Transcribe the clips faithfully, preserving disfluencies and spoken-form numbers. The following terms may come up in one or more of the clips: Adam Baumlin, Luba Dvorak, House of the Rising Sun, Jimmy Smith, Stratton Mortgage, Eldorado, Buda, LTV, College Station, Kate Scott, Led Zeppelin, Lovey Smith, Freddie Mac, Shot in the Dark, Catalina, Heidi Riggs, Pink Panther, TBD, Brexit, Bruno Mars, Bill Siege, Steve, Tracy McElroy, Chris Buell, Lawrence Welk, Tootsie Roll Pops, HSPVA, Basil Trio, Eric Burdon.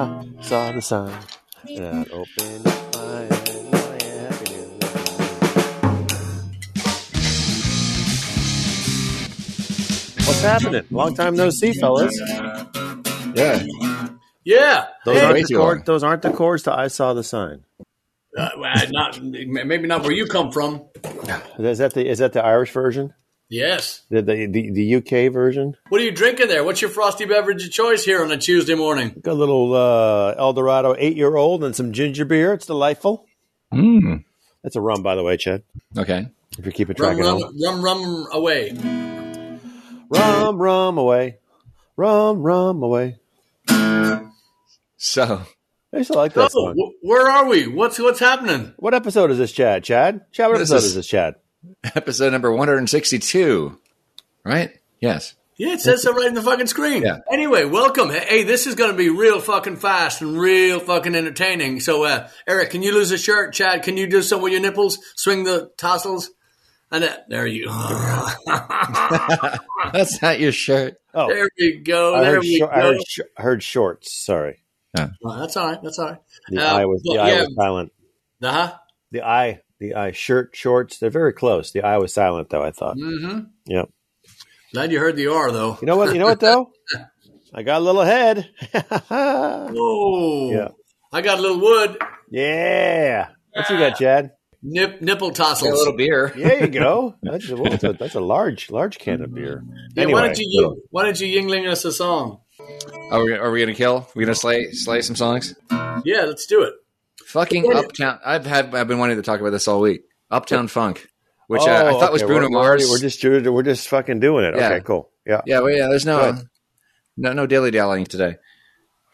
I saw the sun, and I opened up my eyes. What's happening? Long time no see, fellas. Yeah. Yeah. Those, hey, aren't, the chord, those aren't the chords to I Saw the Sun. Uh, not Maybe not where you come from. Is that the, is that the Irish version? Yes. The, the, the, the U K version? What are you drinking there? What's your frosty beverage of choice here on a Tuesday morning? Got a little uh, Eldorado eight-year-old and some ginger beer. It's delightful. Mm. That's a rum, by the way, Chad. Okay. If you're keeping track of it. Rum, rum, rum away. Rum, rum away. Rum, rum away. So... I used to like that song. Oh, where are we? What's what's happening? What episode is this, Chad? Chad? Chad, what this episode is, is this, Chad? Episode number one hundred sixty-two, right? Yes. Yeah, it says so right in the fucking screen. Yeah. Anyway, welcome. Hey, this is going to be real fucking fast and real fucking entertaining. So, uh, Eric, can you lose a shirt? Chad, can you do some with your nipples? Swing the tassels? And uh, there you are. That's not your shirt. Oh, there we go. I there heard, we shor- go. I heard, sh- heard shorts. Sorry. Yeah. Well, that's all right. That's all right. The uh, eye was the well, eye yeah. was silent. Uh huh. The eye, the eye, shirt, shorts. They're very close. The eye was silent, though. I thought. Mm-hmm. Yep. Glad you heard the R, though. You know what? You know what, though. I got a little head. Whoa! Yeah. I got a little wood. Yeah. What you got, Chad? Nip nipple tassels. A little beer. There you go. That's a, that's a, that's a large large can of beer. Hey, anyway, why don't you so. why don't you yingling us a song? Are we, are we going to kill? Are we going to slay slay some songs? Yeah, let's do it. Fucking Forget Uptown. It. I've had I've been wanting to talk about this all week. Uptown Funk, which oh, uh, I thought okay. was Bruno we're, Mars. We're just we're just fucking doing it. Yeah. Okay, cool. Yeah, yeah, well, yeah. There's no uh, no no dilly dallying today.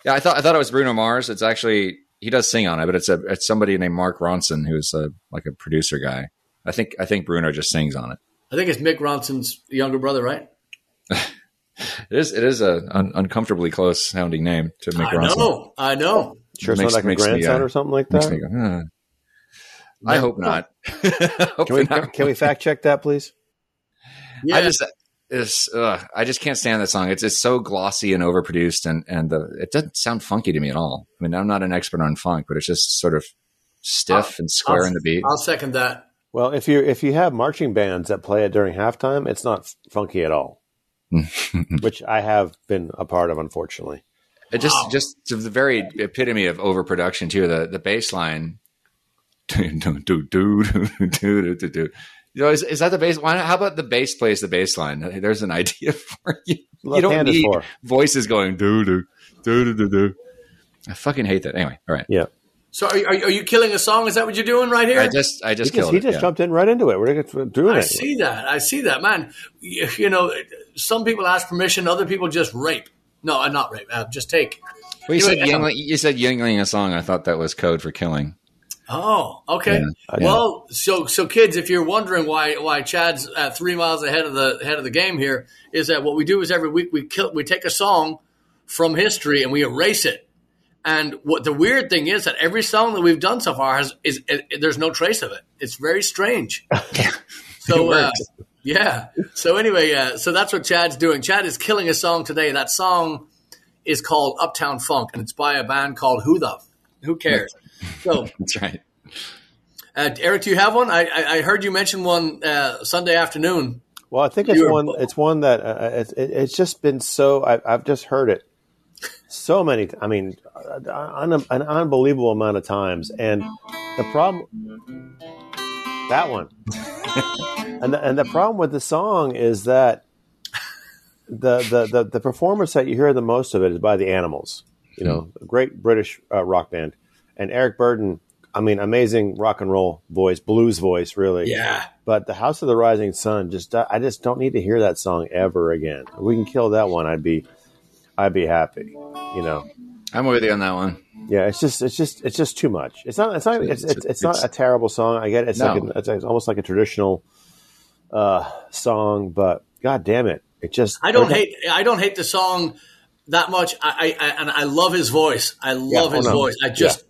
Yeah, I thought I thought it was Bruno Mars. It's actually he does sing on it, but it's a it's somebody named Mark Ronson who's a like a producer guy. I think I think Bruno just sings on it. I think it's Mick Ronson's younger brother, right? It is. It is a un- uncomfortably close sounding name to Mick Ronson. I know. I know. Sure, sounds like a grandson me, or something like that. Go, huh. no, I hope no. not. hope can, we, not. can we fact check that, please? Yeah. I just, it's, ugh, I just can't stand that song. It's it's so glossy and overproduced, and and the, it doesn't sound funky to me at all. I mean, I'm not an expert on funk, but it's just sort of stiff I'll, and square I'll, in the beat. I'll second that. Well, if you if you have marching bands that play it during halftime, it's not funky at all. Which I have been a part of, unfortunately. It just, wow. just the very epitome of overproduction too. The the bass line, do do do do do do do do. You know, is, is that the bass? Why not? How about the bass plays the bass line? There's an idea for you. You don't need for. voices going do do do do do. I fucking hate that. Anyway, all right. Yeah. So are you, are you killing a song? Is that what you're doing right here? I just, I just he killed just, it. He just yeah. jumped in right into it. We're doing I it. I see that. I see that, man. You, you know, some people ask permission. Other people just rape. No, I'm not rape. Uh, just take. Well, you, anyway, said yingling, you said yingling a song. I thought that was code for killing. Oh, okay. Yeah. Well, so so kids, if you're wondering why why Chad's uh, three miles ahead of the head of the game here, is that what we do is every week we kill, we take a song from history and we erase it. And what the weird thing is that every song that we've done so far has is, is, is there's no trace of it. It's very strange. So uh, yeah. So anyway, uh, so that's what Chad's doing. Chad is killing a song today. That song is called Uptown Funk, and it's by a band called Who the Who Cares. So that's right. Uh, Eric, do you have one? I I, I heard you mention one uh, Sunday afternoon. Well, I think it's you one. Were, it's one that uh, it's, it's just been so. I, I've just heard it. So many, I mean, an unbelievable amount of times, and the problem, that one, and the, and the problem with the song is that the, the the the performance that you hear the most of it is by the Animals, you know, a great British uh, rock band, and Eric Burdon, I mean, amazing rock and roll voice, blues voice, really. Yeah. But the House of the Rising Sun, just I just don't need to hear that song ever again. If we can kill that one, I'd be. I'd be happy, you know. I'm with you on that one. Yeah, it's just, it's just, it's just too much. It's not, it's not, it's, it's, it's, it's not it's, a terrible song. I get it. It's no. like, a, it's, it's almost like a traditional uh, song, but God damn it, it just. I don't hate, I don't hate the song that much. I, I, I and I love his voice. I love yeah, his on. voice. I just.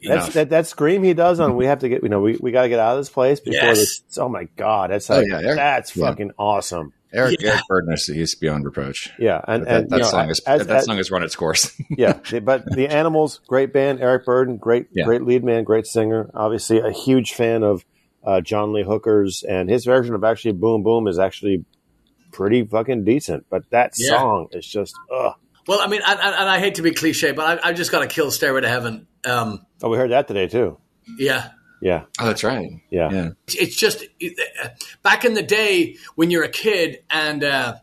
Yeah. That's, that that scream he does on we have to get you know we, we got to get out of this place before yes. this. Oh my God, that's like, oh, yeah, that's yeah. fucking awesome. Eric, yeah. Eric Burdon is beyond reproach. Yeah, and, that, and that, that, know, song is, as, that song as, has run its course. Yeah, but the Animals, great band. Eric Burdon, great, yeah. great lead man, great singer. Obviously, a huge fan of uh, John Lee Hooker's, and his version of actually "Boom Boom" is actually pretty fucking decent. But that yeah. song is just ugh. Well, I mean, I, I, and I hate to be cliche, but I, I just got to kill "Stairway to Heaven." Um, oh, we heard that today too. Yeah. Yeah. Oh, that's right. Yeah. yeah. It's just back in the day when you're a kid and uh,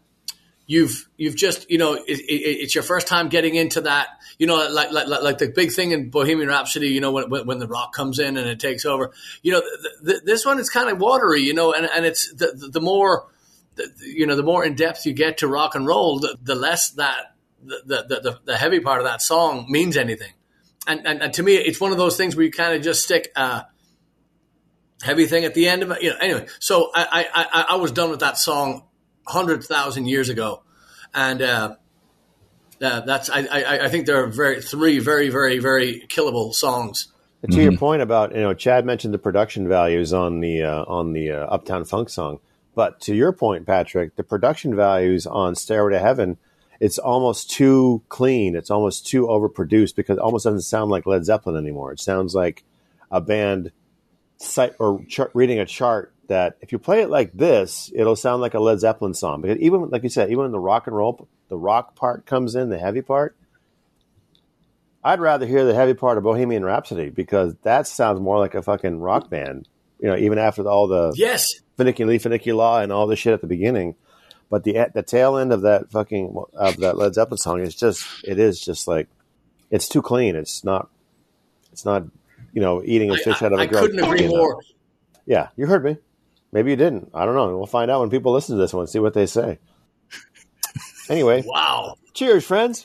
you've you've just, you know, it, it, it's your first time getting into that, you know, like like like the big thing in Bohemian Rhapsody, you know, when when the rock comes in and it takes over, you know, th- th- this one is kind of watery, you know, and, and it's the, the more, the, you know, the more in depth you get to rock and roll, the, the less that the, the, the, the heavy part of that song means anything. And, and, and to me, it's one of those things where you kind of just stick uh, – heavy thing at the end of it, you know. Anyway, so I I I was done with that song hundred thousand years ago, and uh, uh, that's I, I I think there are very three very very very killable songs. And to mm-hmm. your point about, you know, Chad mentioned the production values on the uh, on the uh, Uptown Funk song, but to your point, Patrick, the production values on Stairway to Heaven, it's almost too clean, it's almost too overproduced because it almost doesn't sound like Led Zeppelin anymore. It sounds like a band. Site or chart, reading a chart that if you play it like this, it'll sound like a Led Zeppelin song. Because even like you said, even in the rock and roll, the rock part comes in, the heavy part. I'd rather hear the heavy part of Bohemian Rhapsody because that sounds more like a fucking rock band. You know, even after all the yes, finicky finicky law and all the shit at the beginning, but the the tail end of that fucking of that Led Zeppelin song is just it is just like it's too clean. It's not. It's not. You know, eating a fish I, out of a grub. I couldn't agree more. Yeah, you heard me. Maybe you didn't. I don't know. We'll find out when people listen to this one, see what they say. Anyway. Wow. Cheers, friends.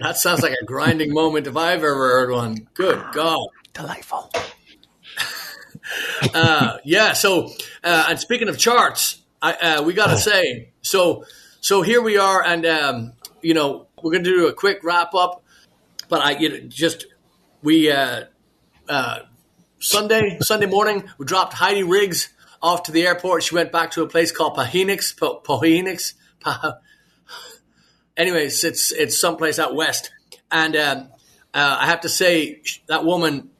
That sounds like a grinding moment if I've ever heard one. Good God. Delightful. uh, yeah, so, uh, and speaking of charts, I, uh, we got to oh. say, so so here we are, and, um, you know, we're going to do a quick wrap-up, but I you know, just, we... Uh, Uh, Sunday, Sunday morning, we dropped Heidi Riggs off to the airport. She went back to a place called Phoenix. Phoenix. Anyways, it's it's someplace out west, and um, uh, I have to say that woman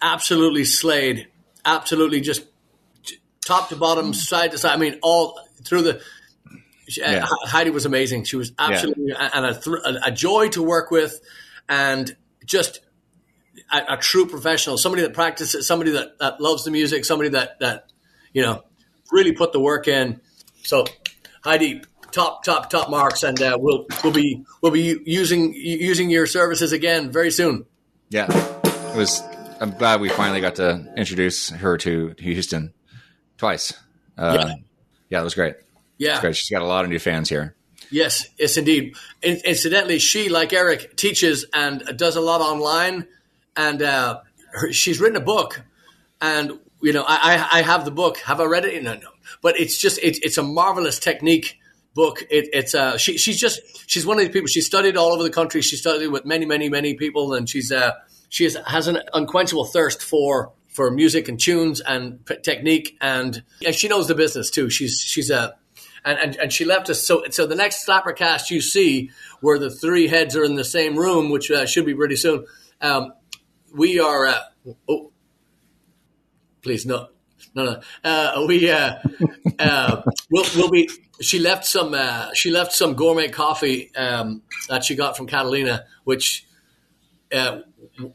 absolutely slayed. Absolutely, just top to bottom, side to side. I mean, all through the. Yeah. Uh, Heidi was amazing. She was absolutely yeah. and a, a joy to work with, and just. A, a true professional, somebody that practices, somebody that, that loves the music, somebody that, that, you know, really put the work in. So Heidi, top, top, top marks. And uh, we'll, we'll be, we'll be using, using your services again very soon. Yeah. It was, I'm glad we finally got to introduce her to Houston twice. Uh, yeah. yeah, it was great. Yeah. It was great. She's got a lot of new fans here. Yes, yes, indeed. In- incidentally, she, like Eric, teaches and does a lot online. And uh, her, she's written a book, and you know I, I, I have the book. Have I read it? No, no. But it's just it's it's a marvelous technique book. It, it's uh, she she's just she's one of these people. She studied all over the country. She studied with many many many people, and she's uh, she is, has an unquenchable thirst for for music and tunes and p- technique, and and she knows the business too. She's she's a and, and and she left us. So so the next Slappercast you see where the three heads are in the same room, which uh, should be pretty soon. Um, We are, uh, oh, please, no, no, no. Uh, we, uh, uh, we'll, we'll be, she left some, uh, she left some gourmet coffee um, that she got from Catalina, which, uh,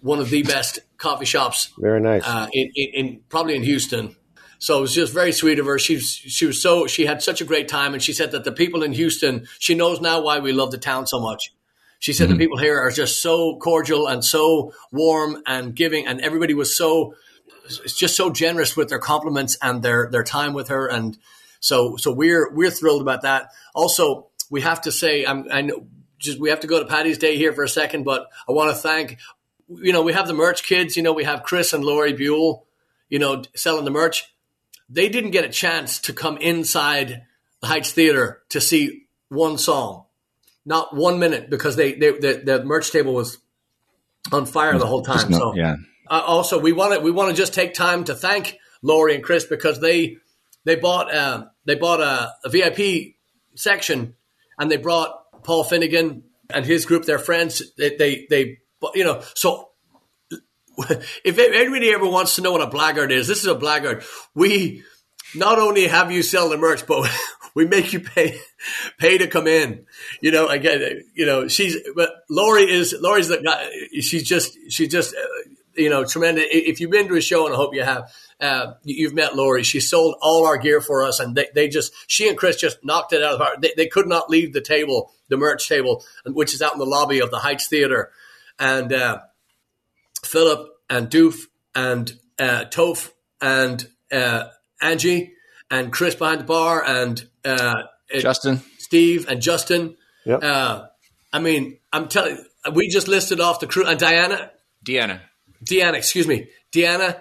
one of the best coffee shops. Very nice. Uh, in, in, in probably in Houston. So it was just very sweet of her. She was, she was so, she had such a great time. And she said that the people in Houston, she knows now why we love the town so much. She said mm-hmm. the people here are just so cordial and so warm and giving, and everybody was so it's just so generous with their compliments and their their time with her, and so so we're we're thrilled about that. Also, we have to say, I'm, I know just we have to go to Patty's Day here for a second, but I want to thank, you know, we have the merch kids, you know, we have Chris and Lori Buell, you know, selling the merch. They didn't get a chance to come inside the Heights Theater to see one song. Not one minute, because they, they the, the merch table was on fire the whole time. Not, so yeah. uh, also we want to we want to just take time to thank Lori and Chris because they they bought uh, they bought a, a V I P section, and they brought Paul Finnegan and his group, their friends. They, they, they you know, so if anybody ever wants to know what a blackguard is, this is a blackguard. We not only have you sell the merch, but we make you pay pay to come in. You know, again, you know, she's, but Lori is, Lori's the guy. She's just, she's just, you know, tremendous. If you've been to a show, and I hope you have, uh, you've met Lori. She sold all our gear for us, and they, they just, she and Chris just knocked it out of our, they, they could not leave the table, the merch table, which is out in the lobby of the Heights Theater. And uh, Philip and Doof and uh, Toph and uh, Angie and Chris behind the bar and uh, Justin, Steve and Justin. Yep. Uh, I mean, I'm telling you, we just listed off the crew. And Diana. Deanna. Deanna, excuse me. Deanna.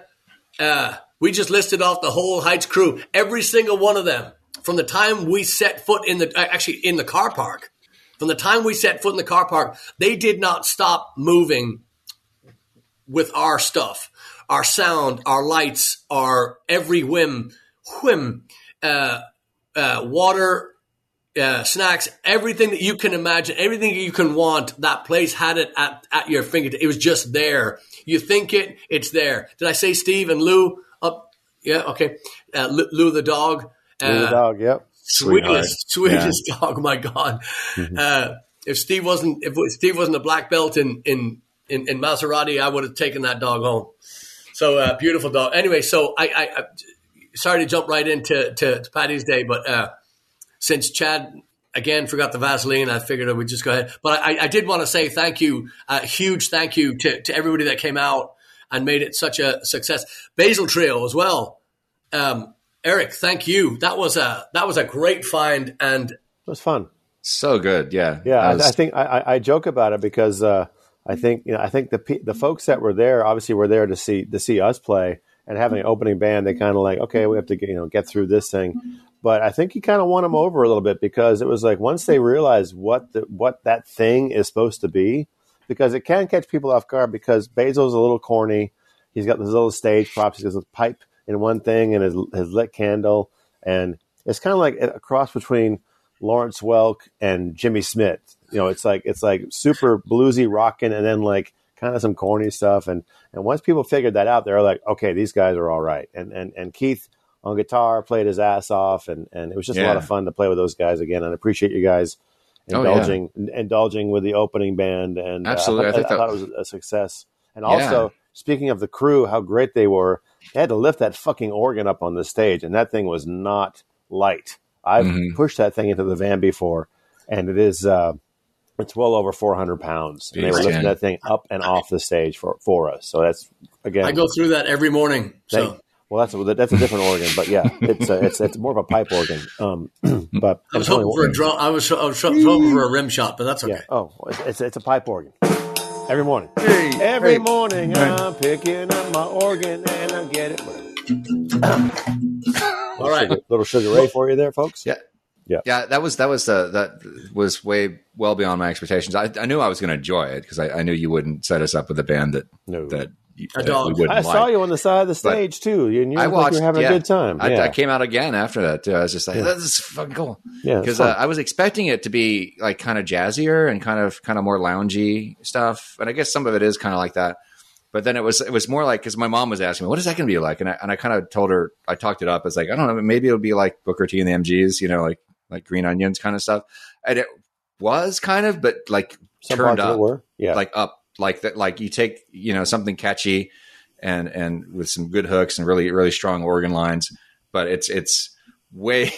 Uh, we just listed off the whole Heights crew. Every single one of them, from the time we set foot in the, actually in the car park, from the time we set foot in the car park, they did not stop moving with our stuff, our sound, our lights, our every whim, whim, uh, uh, water, uh, snacks, everything that you can imagine, everything you can want. That place had it at, at your fingertips. It was just there. You think it, it's there. Did I say Steve and Lou? Up, yeah, okay. Uh, Lou, Lou the dog. Uh, Lou the dog, yep. Sweetest, sweetest yeah. dog, my God. Mm-hmm. Uh, if Steve wasn't, if Steve wasn't a black belt in, in, in, in Maserati, I would have taken that dog home. So uh, beautiful dog. Anyway, so I, I, I sorry to jump right into to, to Paddy's Day, but uh, since Chad again forgot the Vaseline, I figured I would just go ahead. But I, I did want to say thank you, a huge thank you to, to everybody that came out and made it such a success. Basil Trio as well. Um, Eric, thank you. That was a that was a great find, and it was fun. So good, yeah, yeah. I, was- I think I, I joke about it because. Uh, I think you know. I think the the folks that were there obviously were there to see to see us play, and having an opening band, they kind of like, okay, we have to get, you know get through this thing. But I think you kind of won them over a little bit, because it was like once they realize what the, what that thing is supposed to be, because it can catch people off guard. Because Basil's a little corny. He's got this little stage props. He has a pipe in one thing and his his lit candle, and it's kind of like a cross between Lawrence Welk and Jimmy Smith. You know, it's like it's like super bluesy rocking, and then like kind of some corny stuff. And, and once people figured that out, they're like, okay, these guys are all right. And and and Keith on guitar played his ass off, and, and it was just yeah. a lot of fun to play with those guys again. And I appreciate you guys indulging oh, yeah. indulging with the opening band. And absolutely, uh, I, I, think I thought was... it was a success. And also, yeah. speaking of the crew, how great they were! They had to lift that fucking organ up on the stage, and that thing was not light. I've mm-hmm. pushed that thing into the van before, and it is. Uh, It's well over four hundred pounds. And they were lifting that thing up and off the stage for, for us. So that's, again. I go through that every morning. So. That, well, that's a, that's a different organ. But, yeah, it's a, it's it's more of a pipe organ. Um, but I was hoping for a drum. I was, I was hoping for a rim shot, but that's okay. Yeah. Oh, it's, it's, it's a pipe organ. Every morning. Hey, every hey. morning hey. I'm picking up my organ and I'm getting it. All right. Sugar, little Sugar Ray for you there, folks. Yeah. Yeah, yeah, that was that was uh, that was way well beyond my expectations. I, I knew I was going to enjoy it because I, I knew you wouldn't set us up with a band that no. that, a dog. that we wouldn't. I like. saw you on the side of the stage but too. You knew I watched, like you were having yeah, a good time. Yeah. I, I came out again after that too. I was just like, yeah. "This is fucking cool." Yeah, because uh, I was expecting it to be like kind of jazzier and kind of kind of more loungy stuff, and I guess some of it is kind of like that. But then it was it was more like, because my mom was asking me, what is that going to be like? And I and I kind of told her, I talked it up. I was like, I don't know, maybe it'll be like Booker T and the M Gs, you know, like. like Green Onions kind of stuff. And it was kind of, but like Some turned up, yeah. like up, like that, like you take, you know, something catchy and, and with some good hooks and really, really strong organ lines, but it's, it's way,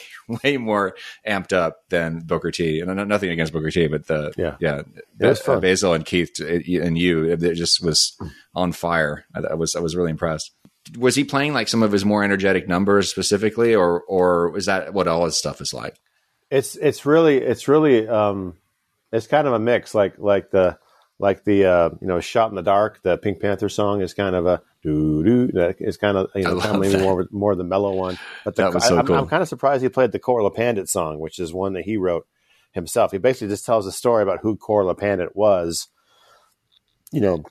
way more amped up than Booker T, and nothing against Booker T, but the, yeah, yeah, yeah ba- uh, Basil and Keith and you, it just was on fire. I was, I was really impressed. Was he playing like some of his more energetic numbers specifically, or, or is that what all his stuff is like? It's it's really it's really um, it's kind of a mix, like like the like the uh, you know Shot in the Dark, the Pink Panther song is kind of a doo doo. It's kind of you know kind of more more the mellow one. But the, that was so I, cool. I'm, I'm kind of surprised he played the Korla Pandit song, which is one that he wrote himself. He basically just tells a story about who Korla Pandit was. You know,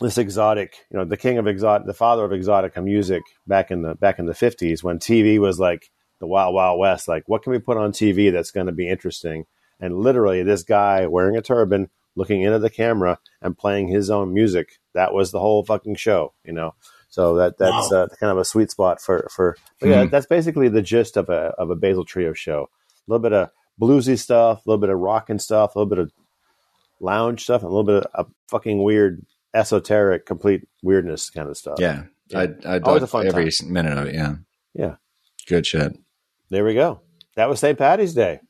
this exotic, you know, the king of exotic, the father of exotica music back in the back in the fifties when T V was like the Wild Wild West. Like, what can we put on T V that's going to be interesting? And literally, this guy wearing a turban, looking into the camera and playing his own music. That was the whole fucking show, you know? So that that's wow. uh, kind of a sweet spot for, for but yeah, mm-hmm. that's basically the gist of a, of a Basil Trio show. A little bit of bluesy stuff, a little bit of rockin' stuff, a little bit of lounge stuff, and a little bit of a fucking weird, esoteric, complete weirdness kind of stuff. Yeah. yeah. I, I Always a fun every time. minute of it. Yeah. Yeah. Good shit. There we go. That was Saint Paddy's Day.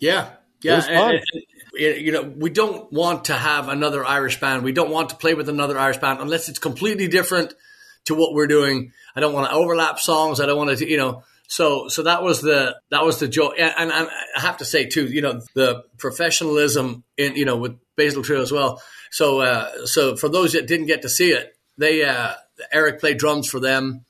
Yeah. Yeah. It was fun. And, and, you know, we don't want to have another Irish band. We don't want to play with another Irish band unless it's completely different to what we're doing. I don't want to overlap songs. I don't want to, you know, so, so that was the, that was the joke. And, and, and I have to say too, you know, the professionalism in, you know, with Basil Trio as well. So, uh, so for those that didn't get to see it, they, uh, Eric played drums for them.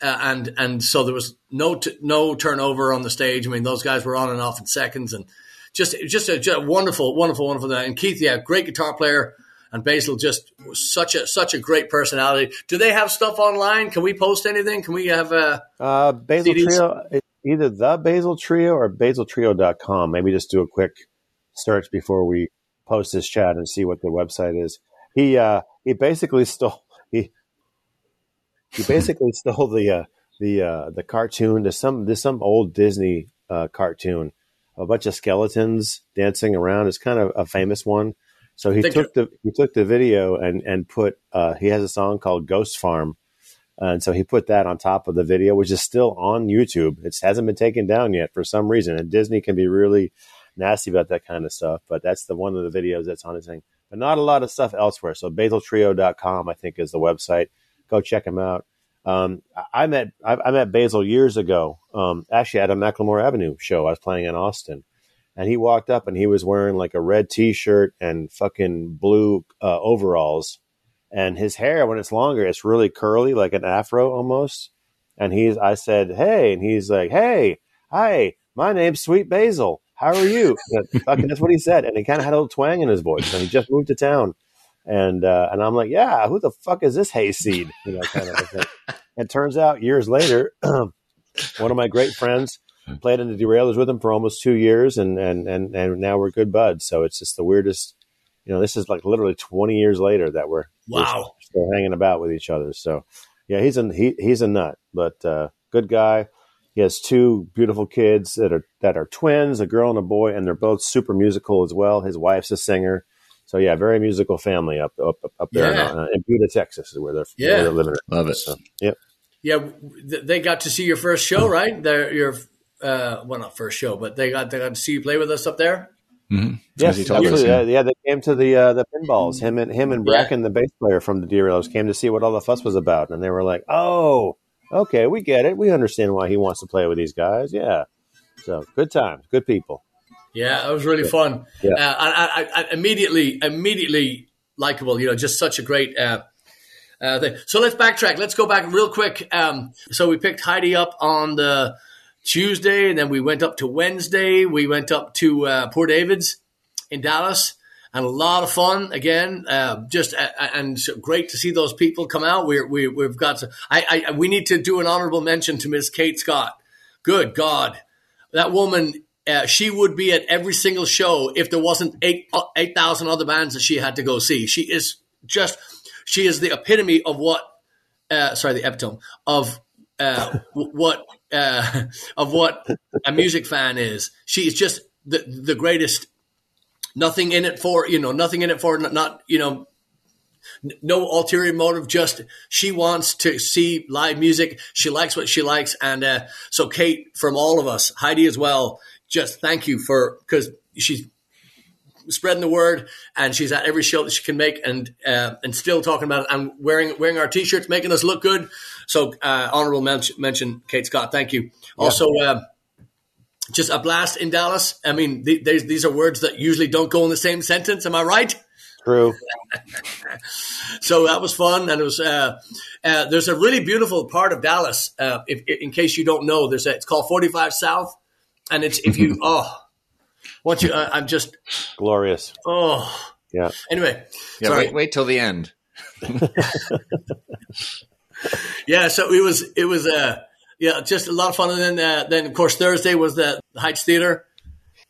Uh, and, and so there was no, t- no turnover on the stage. I mean, those guys were on and off in seconds and, Just, just a just wonderful, wonderful, wonderful night. And Keith, yeah, great guitar player. And Basil just was such a such a great personality. Do they have stuff online? Can we post anything? Can we have a uh, uh, Basil C Ds? Trio? Either the Basil Trio or basil trio dot com. Maybe just do a quick search before we post this chat and see what the website is. He uh, he basically stole he he basically stole the uh, the uh, the cartoon. There's some there's some old Disney uh, cartoon. A bunch of skeletons dancing around. It's kind of a famous one. So he Thank took you. the he took the video and and put uh, he has a song called Ghost Farm, and so he put that on top of the video, which is still on YouTube. It hasn't been taken down yet for some reason. And Disney can be really nasty about that kind of stuff. But that's the one of the videos that's on his thing. But not a lot of stuff elsewhere. So basil trio dot com I think is the website. Go check him out. Um, I met I met Basil years ago, um, actually at a Macklemore Avenue show. I was playing in Austin, and he walked up and he was wearing like a red T-shirt and fucking blue uh, overalls, and his hair when it's longer, it's really curly, like an afro almost. And he's I said, "Hey," and he's like, "Hey, hi, my name's Sweet Basil. How are you?" And fucking, that's what he said, and he kind of had a little twang in his voice, and he just moved to town. And uh, and I'm like, yeah, who the fuck is this hayseed? You know, kind of thing. It turns out years later, one of my great friends played in the Derailers with him for almost two years, and and and and now we're good buds. So it's just the weirdest. You know, this is like literally twenty years later that we're wow we're still hanging about with each other. So yeah, he's a he, he's a nut, but uh, good guy. He has two beautiful kids that are that are twins, a girl and a boy, and they're both super musical as well. His wife's a singer. So yeah, very musical family up up up there yeah. in, uh, in Buda, Texas, is where they're, yeah. where they're living. Love it. So, yep. Yeah, they got to see your first show, right? Their your uh, well, not first show, but they got they got to see you play with us up there. Mm-hmm. Yes, absolutely. Us, yeah. yeah, they came to the uh, the pinballs. Him and him and Bracken, yeah. the bass player from the Derailers, came to see what all the fuss was about, and they were like, "Oh, okay, we get it. We understand why he wants to play with these guys." Yeah, so good times, good people. Yeah, it was really fun. Yeah. Uh, I, I, I immediately, immediately likable. You know, just such a great uh, uh, thing. So let's backtrack. Let's go back real quick. Um, so we picked Heidi up on the Tuesday, and then we went up to Wednesday. We went up to uh, Poor David's in Dallas, and a lot of fun again. Uh, just uh, and so great to see those people come out. We're, we we've got. To, I, I we need to do an honorable mention to Miss Kate Scott. Good God, that woman. Uh, she would be at every single show if there wasn't eight eight thousand other bands that she had to go see. She is just, she is the epitome of what, uh, sorry, the epitome of uh, what uh, of what a music fan is. She is just the the greatest. Nothing in it for you know, nothing in it for not, not you know, n- no ulterior motive. Just she wants to see live music. She likes what she likes, and uh, so Kate, from all of us, Heidi as well. Just thank you for, because she's spreading the word and she's at every show that she can make and uh, and still talking about it and wearing wearing our T-shirts, making us look good. So uh, honorable men- mention, Kate Scott, thank you. Also, yeah. uh, just a blast in Dallas. I mean, th- th- these are words that usually don't go in the same sentence. Am I right? True. So that was fun. And it was. Uh, uh, there's a really beautiful part of Dallas, uh, if, in case you don't know. There's a, it's called forty-five South. And it's if you oh, what you uh, I'm just glorious oh yeah anyway yeah sorry. wait wait till the end yeah so it was it was uh yeah, just a lot of fun. And then, uh, then of course, Thursday was the Heights Theater.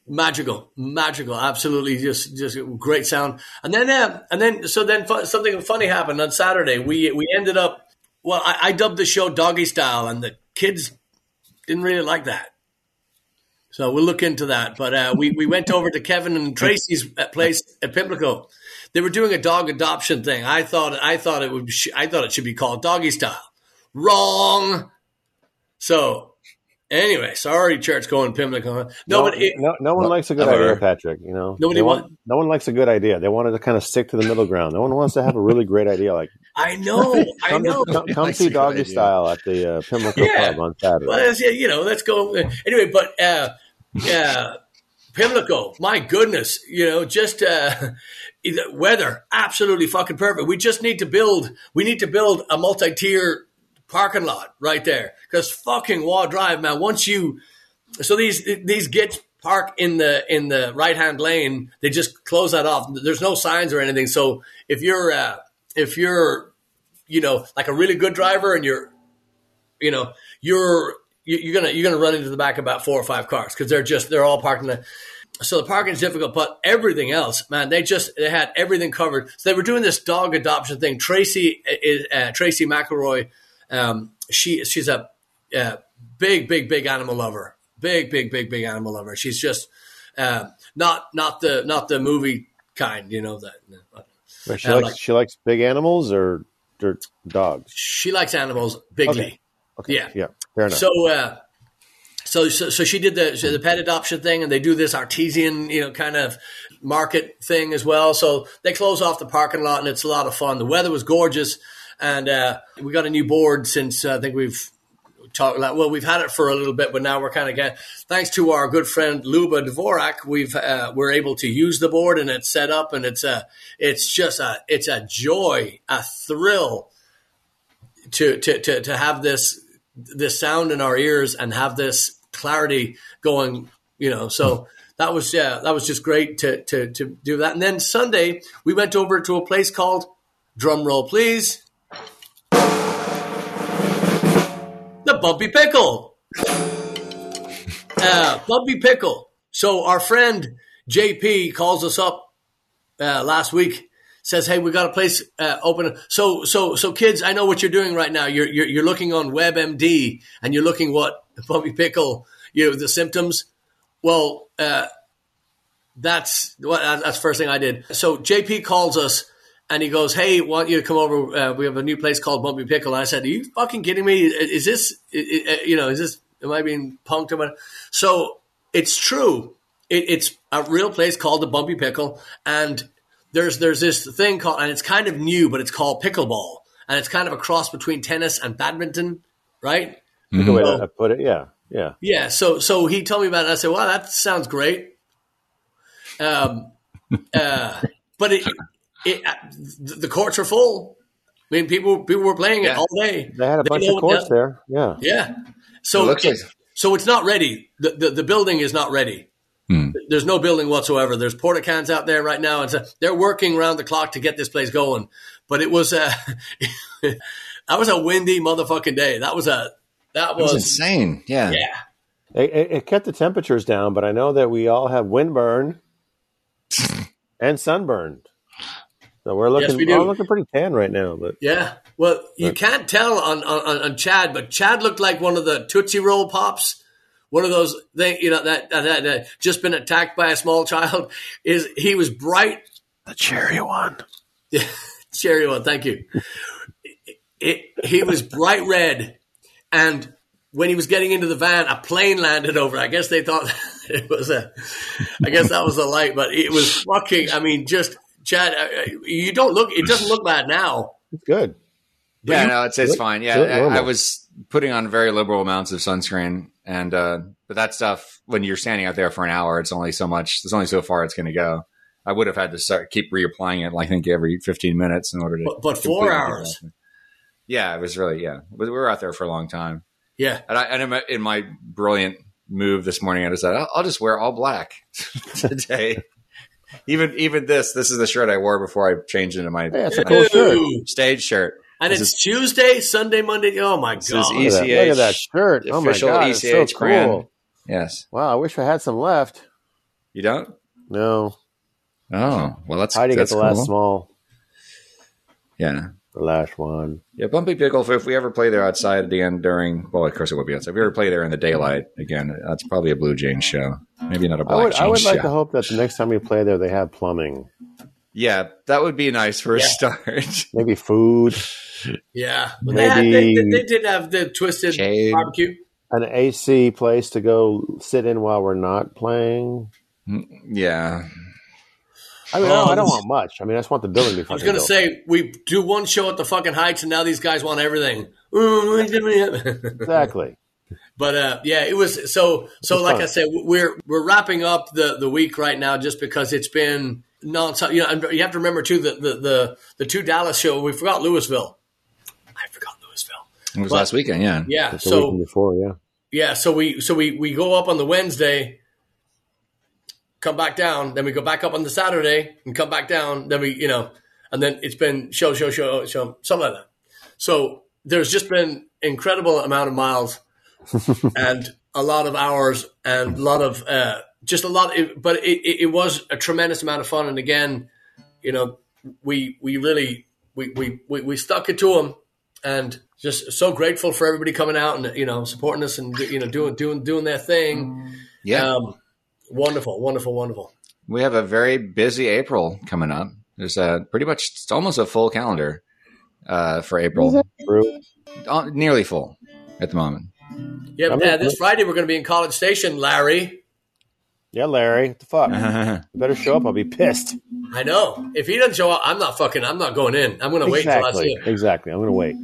Magical, magical, absolutely, just just great sound. And then, uh, and then, so then fu- something funny happened on Saturday. We we ended up, well, I, I dubbed the show Doggy Style, and the kids didn't really like that. So we'll look into that. But uh, we we went over to Kevin and Tracy's place at Pimlico. They were doing a dog adoption thing. I thought I thought it would sh- I thought it should be called Doggy Style. Wrong. So. Anyway, sorry, church-going Pimlico. No, no, but it, no, no one likes a good uh, idea, Patrick. You know, nobody want, want, No one likes a good idea. They wanted to kind of stick to the middle ground. No one wants to have a really great idea. Like I know, I know. To, come come see Doggy Style at the uh, Pimlico yeah. Club on Saturday. Well, yeah, you know, let's go. Anyway, but uh, yeah, Pimlico, my goodness, you know, just uh, weather, absolutely fucking perfect. We just need to build. We need to build a multi-tier parking lot right there, because fucking Wall Drive, man. Once you, so these these gets park in the in the right hand lane. They just close that off. There's no signs or anything. So if you're uh, if you're you know like a really good driver and you're you know you're you're gonna you're gonna run into the back of about four or five cars, because they're just they're all parked in the. So the parking's difficult, but everything else, man, they just they had everything covered. So they were doing this dog adoption thing. Tracy uh, Tracy McElroy. Um, she she's a, a big big big animal lover, big big big big animal lover. She's just uh, not not the not the movie kind, you know that. But she uh, likes like, she likes big animals or, or dogs. She likes animals bigly. Okay. Okay. Yeah, yeah, fair enough. So uh, so so so she did the so the pet adoption thing, and they do this artesian you know kind of market thing as well. So they close off the parking lot, and it's a lot of fun. The weather was gorgeous. And uh, we got a new board since uh, I think we've talked. Well, we've had it for a little bit, but now we're kind of getting. Thanks to our good friend Luba Dvorak, we've uh, we're able to use the board, and it's set up, and it's a it's just a it's a joy, a thrill to to to, to have this this sound in our ears and have this clarity going. You know, so that was yeah, that was just great to to to do that. And then Sunday we went over to a place called, drum roll please, the Bumpy Pickle. Uh, Bumpy Pickle. So our friend J P calls us up uh, last week, says, "Hey, we got a place uh, open. So, so, so, kids, I know what you're doing right now. You're you're, you're looking on WebMD and you're looking what Bumpy Pickle. You know the symptoms. Well, uh, that's well, that's the first thing I did. So J P calls us." And he goes, "Hey, want you to come over? Uh, we have a new place called Bumpy Pickle." And I said, "Are you fucking kidding me? Is this, you know, is this? Am I being punked about it?" So it's true. It, it's a real place called the Bumpy Pickle, and there's there's this thing called, and it's kind of new, but it's called pickleball, and it's kind of a cross between tennis and badminton, right? Mm-hmm. The way that I put it, yeah, yeah, yeah. So so he told me about it. And I said, "Wow, that sounds great." Um, uh, but it. It, the courts are full. I mean, people people were playing yeah. it all day. They had a they bunch of courts there. Yeah, yeah. So, it it, like- so it's not ready. The, the the building is not ready. Hmm. There's no building whatsoever. There's porta cans out there right now, and so they're working round the clock to get this place going. But it was a that was a windy motherfucking day. That was a that was, was insane. Yeah, yeah. It, it kept the temperatures down, but I know that we all have windburn and sunburn. So we're looking, yes, we we're looking pretty tan right now. But yeah, well, you but. can't tell on, on, on Chad, but Chad looked like one of the Tootsie Roll Pops, one of those things, you know, that, that that just been attacked by a small child. Is he was bright, the cherry one, yeah, cherry one. Thank you. it, it, he was bright red, and when he was getting into the van, a plane landed over. I guess they thought it was a, I guess that was the light, but it was fucking. I mean, just. Chad, you don't look. It doesn't look bad now. It's good. But yeah, you, no, it's it's fine. Yeah, I, I was putting on very liberal amounts of sunscreen, and uh, but that stuff when you're standing out there for an hour, it's only so much. There's only so far it's going to go. I would have had to start, keep reapplying it. I think every fifteen minutes in order to. But, but four hours. Yeah, it was really yeah. We were out there for a long time. Yeah, and I and in my brilliant move this morning, I decided I'll, I'll just wear all black today. Even even this, this is the shirt I wore before I changed into my, hey, that's my a cool shirt. Stage shirt. And this it's Tuesday, Sunday, Monday. Oh, my this God. This is E C H. Look at that shirt. Oh, my God. It's so brand. Cool. Yes. Wow. I wish I had some left. You don't? No. Oh, well, that's Heidi that's got the cool. last small. Yeah. The last one. Yeah, Bumpy Pickle, if we ever play there outside again during, well, of course it would be outside. If we ever play there in the daylight again, that's probably a Blue Jean show. Maybe not a Black I would, Jean show. I would like show. to hope that the next time we play there, they have plumbing. Yeah, that would be nice for yeah. a start. Maybe food. Yeah. Well, Maybe they, had, they, they did have the Twisted shade. Barbecue. An A C place to go sit in while we're not playing. Yeah. I mean, um, I don't want much. I mean, I just want the building to be fucking I was going to say, we do one show at the fucking Heights, and now these guys want everything. Exactly. But, uh, yeah, it was so – so like fun. I said, we're we're wrapping up the, the week right now just because it's been nonstop. You know, you have to remember, too, the, the, the, the two Dallas show. We forgot Louisville. I forgot Louisville. It was but, last weekend, yeah. Yeah. That's so the weekend before, yeah. Yeah, so we, so we, we go up on the Wednesday – come back down, then we go back up on the Saturday and come back down, then we, you know, and then it's been show, show, show, show, something like that. So there's just been incredible amount of miles and a lot of hours and a lot of, uh, just a lot, of, but it, it, it was a tremendous amount of fun. And again, you know, we, we really, we, we, we, we stuck it to them and just so grateful for everybody coming out and, you know, supporting us and, you know, doing, doing, doing their thing. Yeah. Um, Wonderful, wonderful, wonderful. We have a very busy April coming up. There's a pretty much it's almost a full calendar uh, for April. Is that true? Uh, nearly full at the moment. Yeah, but, uh, this Friday we're going to be in College Station, Larry. Yeah, Larry. What the fuck? Uh-huh. You better show up. I'll be pissed. I know. If he doesn't show up, I'm not fucking. I'm not going in. I'm going to wait until I see him. Exactly. I'm going to wait.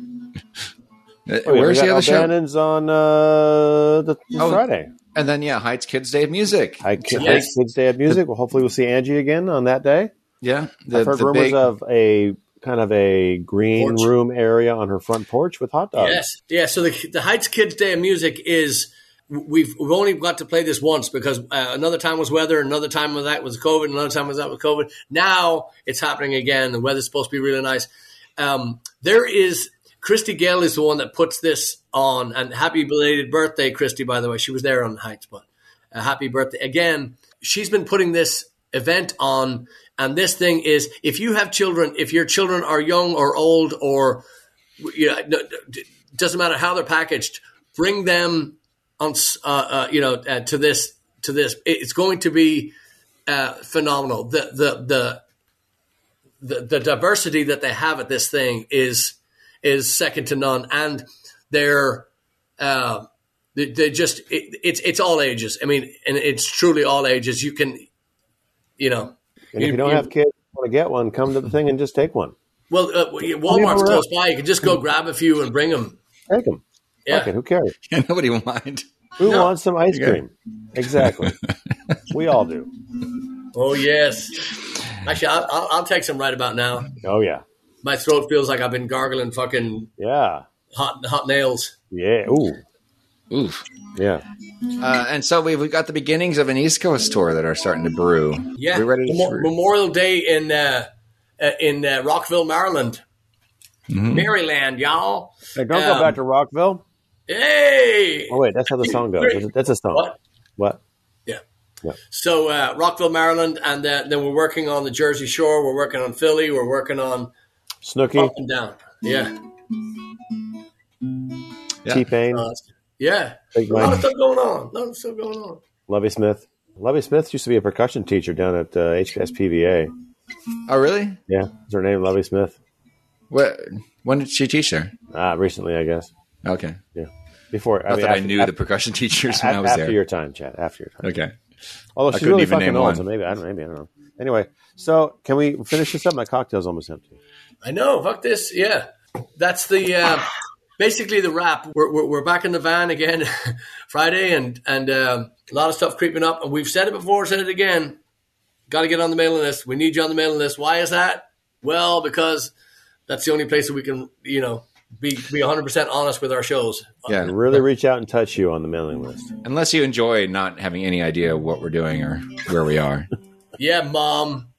uh, oh, where's the other show? Albannon's on uh, the, the oh. Friday. And then, yeah, Heights Kids Day of Music. I, yes. Heights Kids Day of Music. Well, hopefully we'll see Angie again on that day. Yeah. The, I've heard rumors big, of a kind of a green porch. room area on her front porch with hot dogs. Yes. Yeah, so the, the Heights Kids Day of Music is we've, we've only got to play this once because uh, another time was weather, another time of that was COVID, another time was that was COVID. Now it's happening again. The weather's supposed to be really nice. Um, there is – Christy Gale is the one that puts this on, and happy belated birthday, Christy, by the way. She was there on Heights, but uh, happy birthday. Again, she's been putting this event on, and this thing is, if you have children, if your children are young or old or, you know, doesn't matter how they're packaged, bring them on, uh, uh, you know, uh, to this, to this. It's going to be uh, phenomenal. The, the, the, the, the diversity that they have at this thing is, is second to none, and they're uh, they, they just it, it's it's all ages. I mean, and it's truly all ages. You can, you know, and if you don't you, have kids, you want to get one, come to the thing and just take one. Well, uh, Walmart's close by. You can just go grab a few and bring them. Take them. Yeah, okay, who cares? Yeah, nobody will mind. Who no. wants some ice cream? Exactly. We all do. Oh yes. Actually, I'll, I'll, I'll take some right about now. Oh yeah. My throat feels like I've been gargling fucking yeah hot hot nails. Yeah. Ooh. Oof. Yeah. Uh, and so we've, we've got the beginnings of an East Coast tour that are starting to brew. Yeah. We're ready to Memo- Memorial Day in uh, in uh, Rockville, Maryland. Mm-hmm. Maryland, y'all. Hey, don't um, go back to Rockville. Hey. Oh, wait. That's how the song goes. That's a song. What? What? Yeah. yeah. So uh, Rockville, Maryland. And uh, then we're working on the Jersey Shore. We're working on Philly. We're working on Snooki. Up and down. Yeah. yeah. T-Pain. Uh, yeah. A lot of stuff going on. A lot of stuff going on. Lovey Smith. Lovey Smith used to be a percussion teacher down at uh, H S P V A. Oh, really? Yeah. Is her name Lovey Smith? What? When did she teach there? Ah, recently, I guess. Okay. Yeah. Before. Not I mean, that after, I knew after, the percussion teachers when after, I was there. After your time, Chad. After your time. Okay. Although I she's really fucking old, one. so maybe I, don't, maybe I don't know. Anyway, so can we finish this up? My cocktail's almost empty. I know. Fuck this. Yeah. That's the uh, basically the wrap. We're, we're, we're back in the van again Friday and, and uh, a lot of stuff creeping up. And we've said it before, said it again. Got to get on the mailing list. We need you on the mailing list. Why is that? Well, because that's the only place that we can, you know, be, be one hundred percent honest with our shows. Yeah. Really reach out and touch you on the mailing list. Unless you enjoy not having any idea what we're doing or where we are. Yeah, Mom.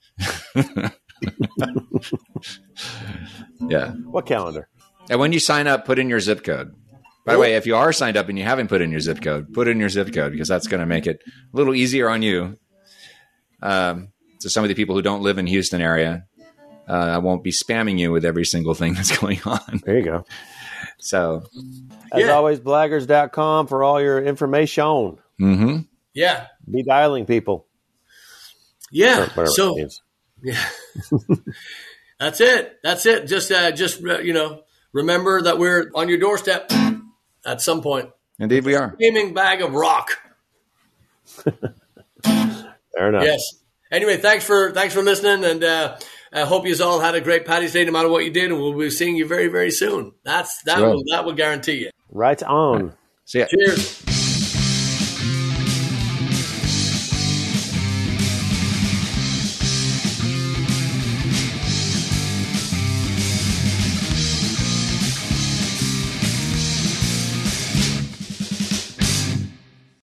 Yeah. What calendar? And when you sign up, put in your zip code. By the way, if you are signed up and you haven't put in your zip code, put in your zip code because that's going to make it a little easier on you. Um, to some of the people who don't live in Houston area, uh, I won't be spamming you with every single thing that's going on. There you go. So, as yeah. always, blaggers dot com for all your information. Mm-hmm. Yeah. Be dialing people. Yeah. So, it yeah. That's it. That's it. Just, uh, just you know, remember that we're on your doorstep at some point. Indeed, we are. Gaming bag of rock. Fair enough. Yes. Anyway, thanks for thanks for listening, and uh, I hope you all had a great Paddy's Day, no matter what you did, and we'll be seeing you very, very soon. That's that. Sure. Will, that will guarantee you. Right on. Right. See ya. Cheers.